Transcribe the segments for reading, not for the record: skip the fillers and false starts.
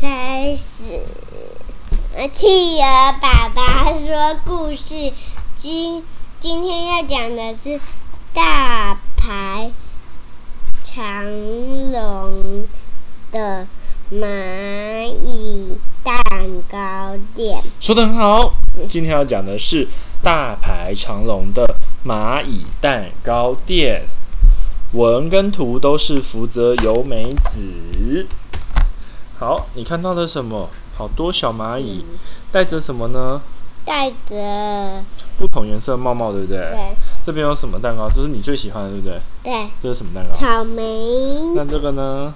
开始，企鹅爸爸说故事。今天要讲的是大排长龙的蚂蚁蛋糕店。说得很好，今天要讲的是大排长龙的蚂蚁蛋糕店。文跟图都是福泽由美子。好，你看到了什么？好多小蚂蚁，带着什么呢？带着不同颜色帽帽，对不对？对。这边有什么蛋糕？这是你最喜欢的，对不对？对。这是什么蛋糕？草莓。那这个呢？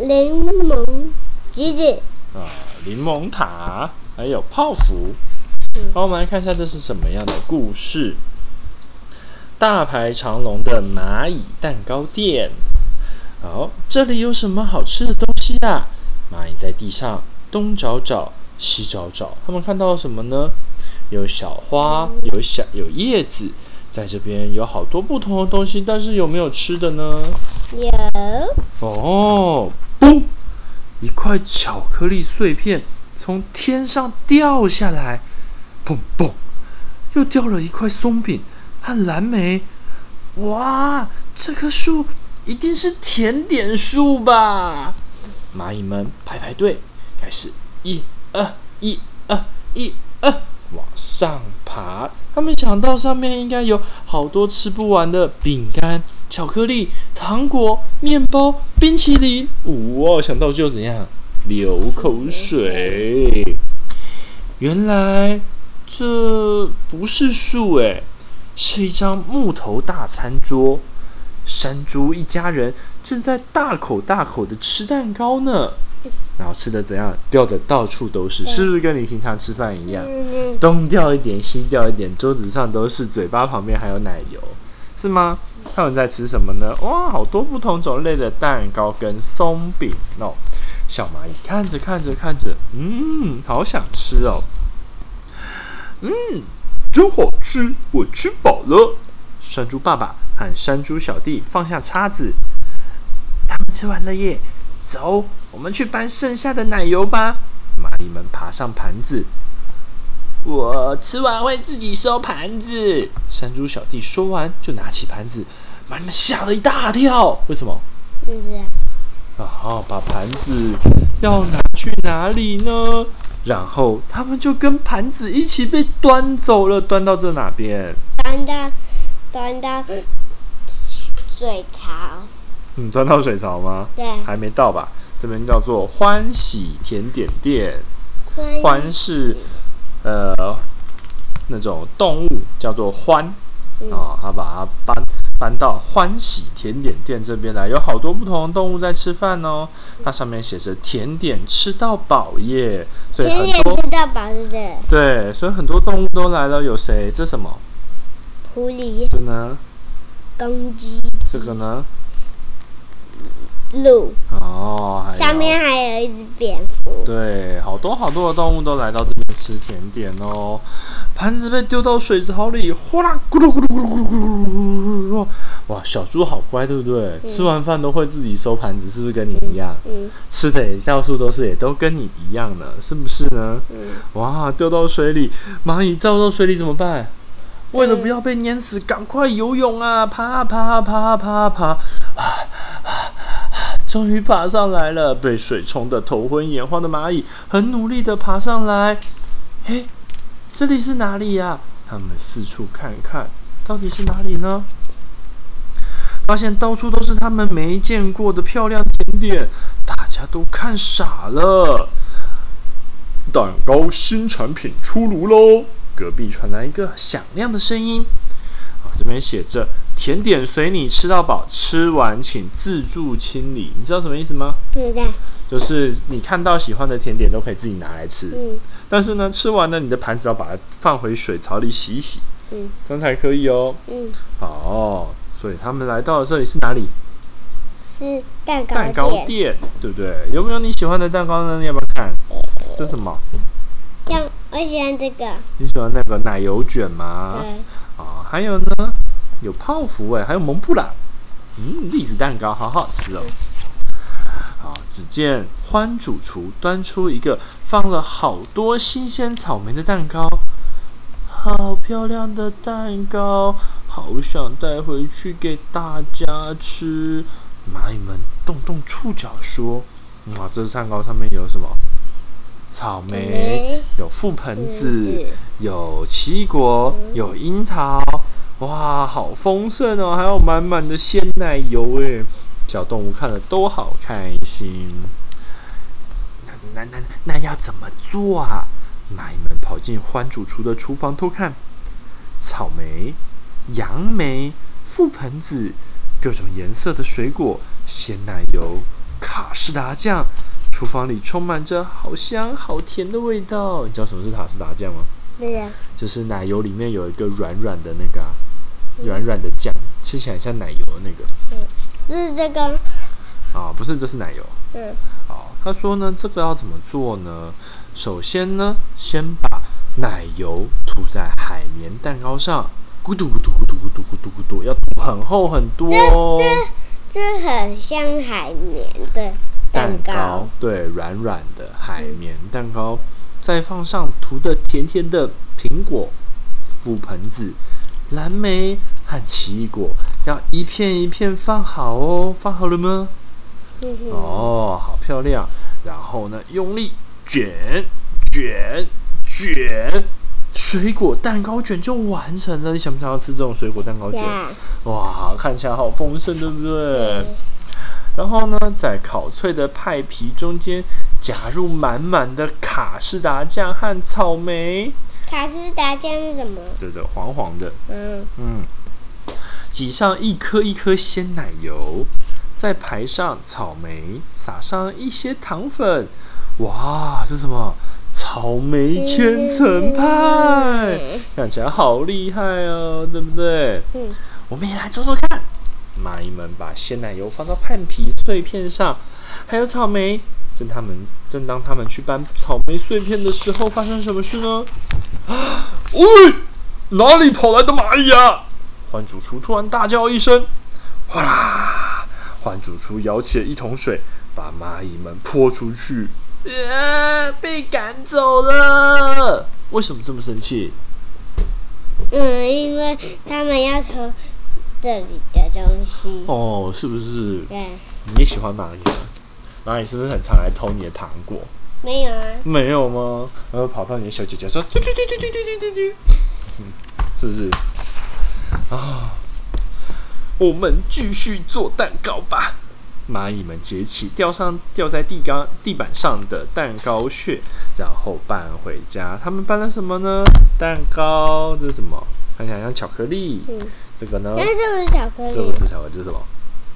柠檬橘子。啊，柠檬塔，还有泡芙。好，我们来看一下这是什么样的故事。大排长龙的蚂蚁蛋糕店。好，这里有什么好吃的东西啊？蚂蚁在地上东找找西找找，他们看到什么呢？有小花，有叶子，在这边有好多不同的东西，但是有没有吃的呢？有。哦，嘣！一块巧克力碎片从天上掉下来，砰砰！又掉了一块松饼。和蓝莓，哇！这棵树一定是甜点树吧？蚂蚁们排队，开始一二往上爬。他们想到上面应该有好多吃不完的饼干、巧克力、糖果、面包、冰淇淋。哇！想到就怎样流口水。原来这不是树欸，是一张木头大餐桌，山猪一家人正在大口的吃蛋糕呢。然后吃的怎样？掉的到处都是，是不是跟你平常吃饭一样？东掉一点，西掉一点，桌子上都是，嘴巴旁边还有奶油，是吗？他们在吃什么呢？哇，好多不同种类的蛋糕跟松饼哦。小蚂蚁看着，好想吃哦。真好吃，我吃饱了。山猪爸爸和山猪小弟放下叉子，他们吃完了耶！走，我们去搬剩下的奶油吧。蚂蚁们爬上盘子，我吃完会自己收盘子。山猪小弟说完就拿起盘子，蚂蚁们吓了一大跳。为什么？把盘子要拿去哪里呢？然后他们就跟盘子一起被端走了，端到这哪边？端到水槽。端到水槽吗？对，还没到吧？这边叫做欢喜甜点店。欢是那种动物叫做獾，他把它搬到欢喜甜点店这边来，有好多不同的动物在吃饭哦。它上面写着甜点吃到饱耶，所以很多甜点吃到饱，对不对？对，所以很多动物都来了。有谁？这什么？狐狸。这呢？公鸡。这个呢？鹿。上面还有一只蝙蝠。对，好多的动物都来到这边吃甜点哦。盘子被丢到水槽里，哗啦咕噜咕噜。哇，小猪好乖，对不对？吃完饭都会自己收盘子，是不是跟你一样？吃的也到处都是，也都跟你一样呢，是不是呢？哇，掉到水里，蚂蚁掉到水里怎么办？为了不要被淹死，赶快游泳啊！爬！终于爬上来了，被水冲得头昏眼花的蚂蚁很努力的爬上来。嘿，这里是哪里呀？他们四处看看，到底是哪里呢？发现到处都是他们没见过的漂亮甜点，大家都看傻了。蛋糕新产品出炉喽！隔壁传来一个响亮的声音。这边写着甜点随你吃到饱，吃完请自助清理。你知道什么意思吗？就是你看到喜欢的甜点都可以自己拿来吃，但是呢，吃完了你的盘子要把它放回水槽里洗一洗，这样才可以哦。所以他们来到了这里是哪里？是蛋糕店，对不对？有没有你喜欢的蛋糕呢？你要不要看？这是什么？我喜欢这个。你喜欢那个奶油卷吗？对。还有呢，有泡芙还有蒙布朗，栗子蛋糕，好好吃哦。只见欢主厨端出一个放了好多新鲜草莓的蛋糕，好漂亮的蛋糕，好想带回去给大家吃。蚂蚁们动动触角说：“哇，这蛋糕上面有什么？草莓，有覆盆子，有奇异果，有樱桃。哇，好丰盛哦！还有满满的鲜奶油哎！小动物看了都好开心。那要怎么做啊？”蚂蚁们跑进欢主厨的厨房偷看，草莓、杨梅、覆盆子、各种颜色的水果、鲜奶油、卡士达酱，厨房里充满着好香好甜的味道。你知道什么是卡士达酱吗？对呀，就是奶油里面有一个软软的那个、软软的酱，吃起来像奶油的那个。是这个？啊，不是，这是奶油。好，他说呢，这个要怎么做呢？首先呢，先把奶油涂在海绵蛋糕上，咕嘟咕嘟咕嘟咕嘟咕嘟咕嘟，要涂很厚很多哦。这很像海绵的蛋糕，对，软软的海绵蛋糕。再放上涂的甜甜的苹果、覆盆子、蓝莓和奇异果，要一片一片放好哦。放好了吗？哦，好漂亮！然后呢，用力卷卷卷，水果蛋糕卷就完成了。你想不想要吃这种水果蛋糕卷？ Yeah. 哇，看起来好丰盛，对不对？然后呢，在烤脆的派皮中间夹入满满的卡士达酱和草莓。卡士达酱是什么？这黄黄的。挤上一颗一颗鲜奶油。再排上草莓，撒上一些糖粉。哇，这是什么？草莓千层派，看起来好厉害哦，对不对？我们也来做做看。蚂蚁们把鲜奶油放到派皮碎片上，还有草莓。正当他们去搬草莓碎片的时候，发生什么事呢？喂，哪里跑来的蚂蚁啊？欢主厨突然大叫一声，哗啦！欢主厨舀起了一桶水，把蚂蚁们泼出去。被赶走了！为什么这么生气？因为他们要偷这里的东西。哦，是不是？对。你也喜欢蚂蚁吗？蚂蚁是不是很常来偷你的糖果？没有啊。没有吗？然后跑到你的小姐姐说：“嘟嘟嘟嘟嘟嘟嘟嘟。”是不是？啊！我们继续做蛋糕吧！蚂蚁们捡起掉在地板上的蛋糕屑，然后搬回家。他们搬了什么呢？蛋糕，这是什么？看起来像巧克力。这个呢？这不是巧克力。这不是巧克力，这是什么？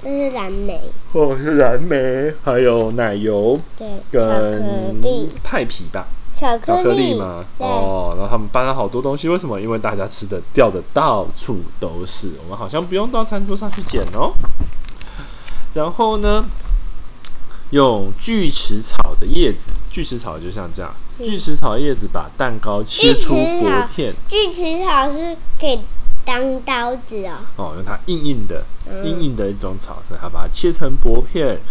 这是蓝莓。哦，是蓝莓，还有奶油，对，跟派皮吧。巧克力嘛，哦，然后他们搬了好多东西，为什么？因为大家吃的掉的到处都是，我们好像不用到餐桌上去捡哦。然后呢，用锯齿草的叶子，锯齿草就像这样，锯齿草叶子把蛋糕切出薄片。锯齿草是可以当刀子哦。哦，用它硬硬的一种草，所以它把它切成薄片，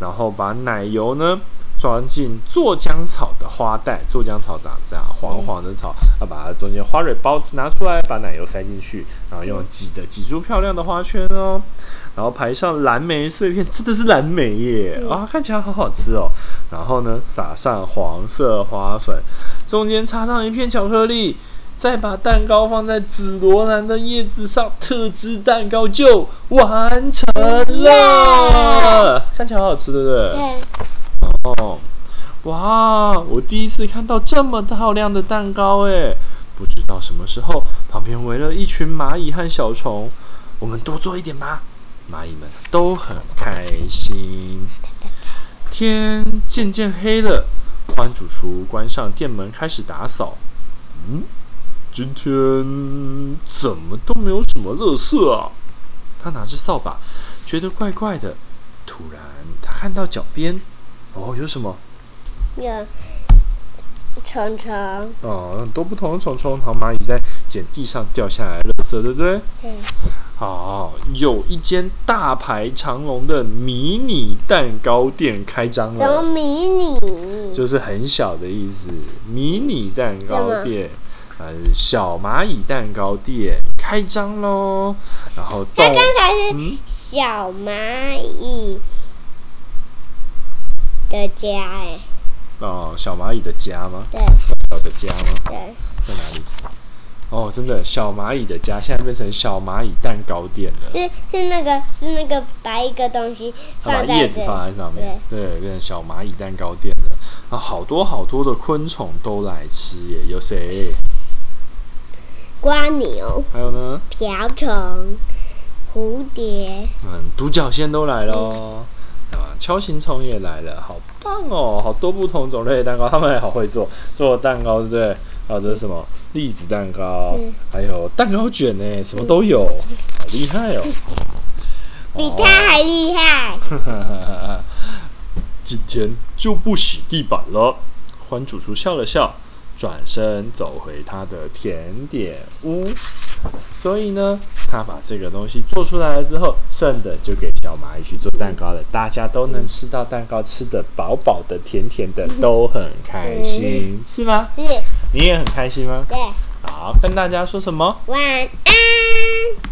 然后把奶油呢。装进酢浆草的花袋，酢浆草长这样黄黄的草，要把它中间花蕊包拿出来，把奶油塞进去，然后用挤出漂亮的花圈哦。然后排上蓝莓碎片，真的是蓝莓耶！啊，看起来好好吃哦。然后呢，撒上黄色花粉，中间插上一片巧克力，再把蛋糕放在紫罗兰的叶子上，特制蛋糕就完成了。看起来好好吃，对不对？对。哦，哇！我第一次看到这么漂亮的蛋糕哎！不知道什么时候，旁边围了一群蚂蚁和小虫。我们多做一点吧！蚂蚁们都很开心。天渐渐黑了，欢主厨关上店门，开始打扫。今天怎么都没有什么垃圾啊？他拿着扫把，觉得怪怪的。突然，他看到脚边。哦，有什么？有虫虫。哦，很多不同的虫虫，然后蚂蚁在捡地上掉下来的垃圾，对不对？对。好，有一间大排长龙的迷你蛋糕店开张了。什么迷你？就是很小的意思。迷你蛋糕店，小蚂蚁蛋糕店开张咯。然后那刚才是小蚂蚁的家耶。哦，小蚂蚁的家吗？对。小的家吗？对。在哪里？哦，真的，小蚂蚁的家现在变成小蚂蚁蛋糕店了。是那个白一个东西放在这，叶子放在上面，对，变成小蚂蚁蛋糕店了。啊，好多好多的昆虫都来吃耶，有谁？瓜牛。还有呢？瓢虫、蝴蝶。独角仙都来喽。锹形虫也来了，好棒哦！好多不同种类的蛋糕，他们也好会做蛋糕，对不对？还有这是什么栗子蛋糕，还有蛋糕卷呢，什么都有，好厉害哦！比他还厉害。今天就不洗地板了。獾主厨笑了笑，转身走回他的甜点屋。所以呢，他把这个东西做出来了之后，剩的就给小蚂蚁去做蛋糕了。大家都能吃到蛋糕，吃得饱饱的、甜甜的，都很开心，是吗？是。你也很开心吗？对。好，跟大家说什么？晚安。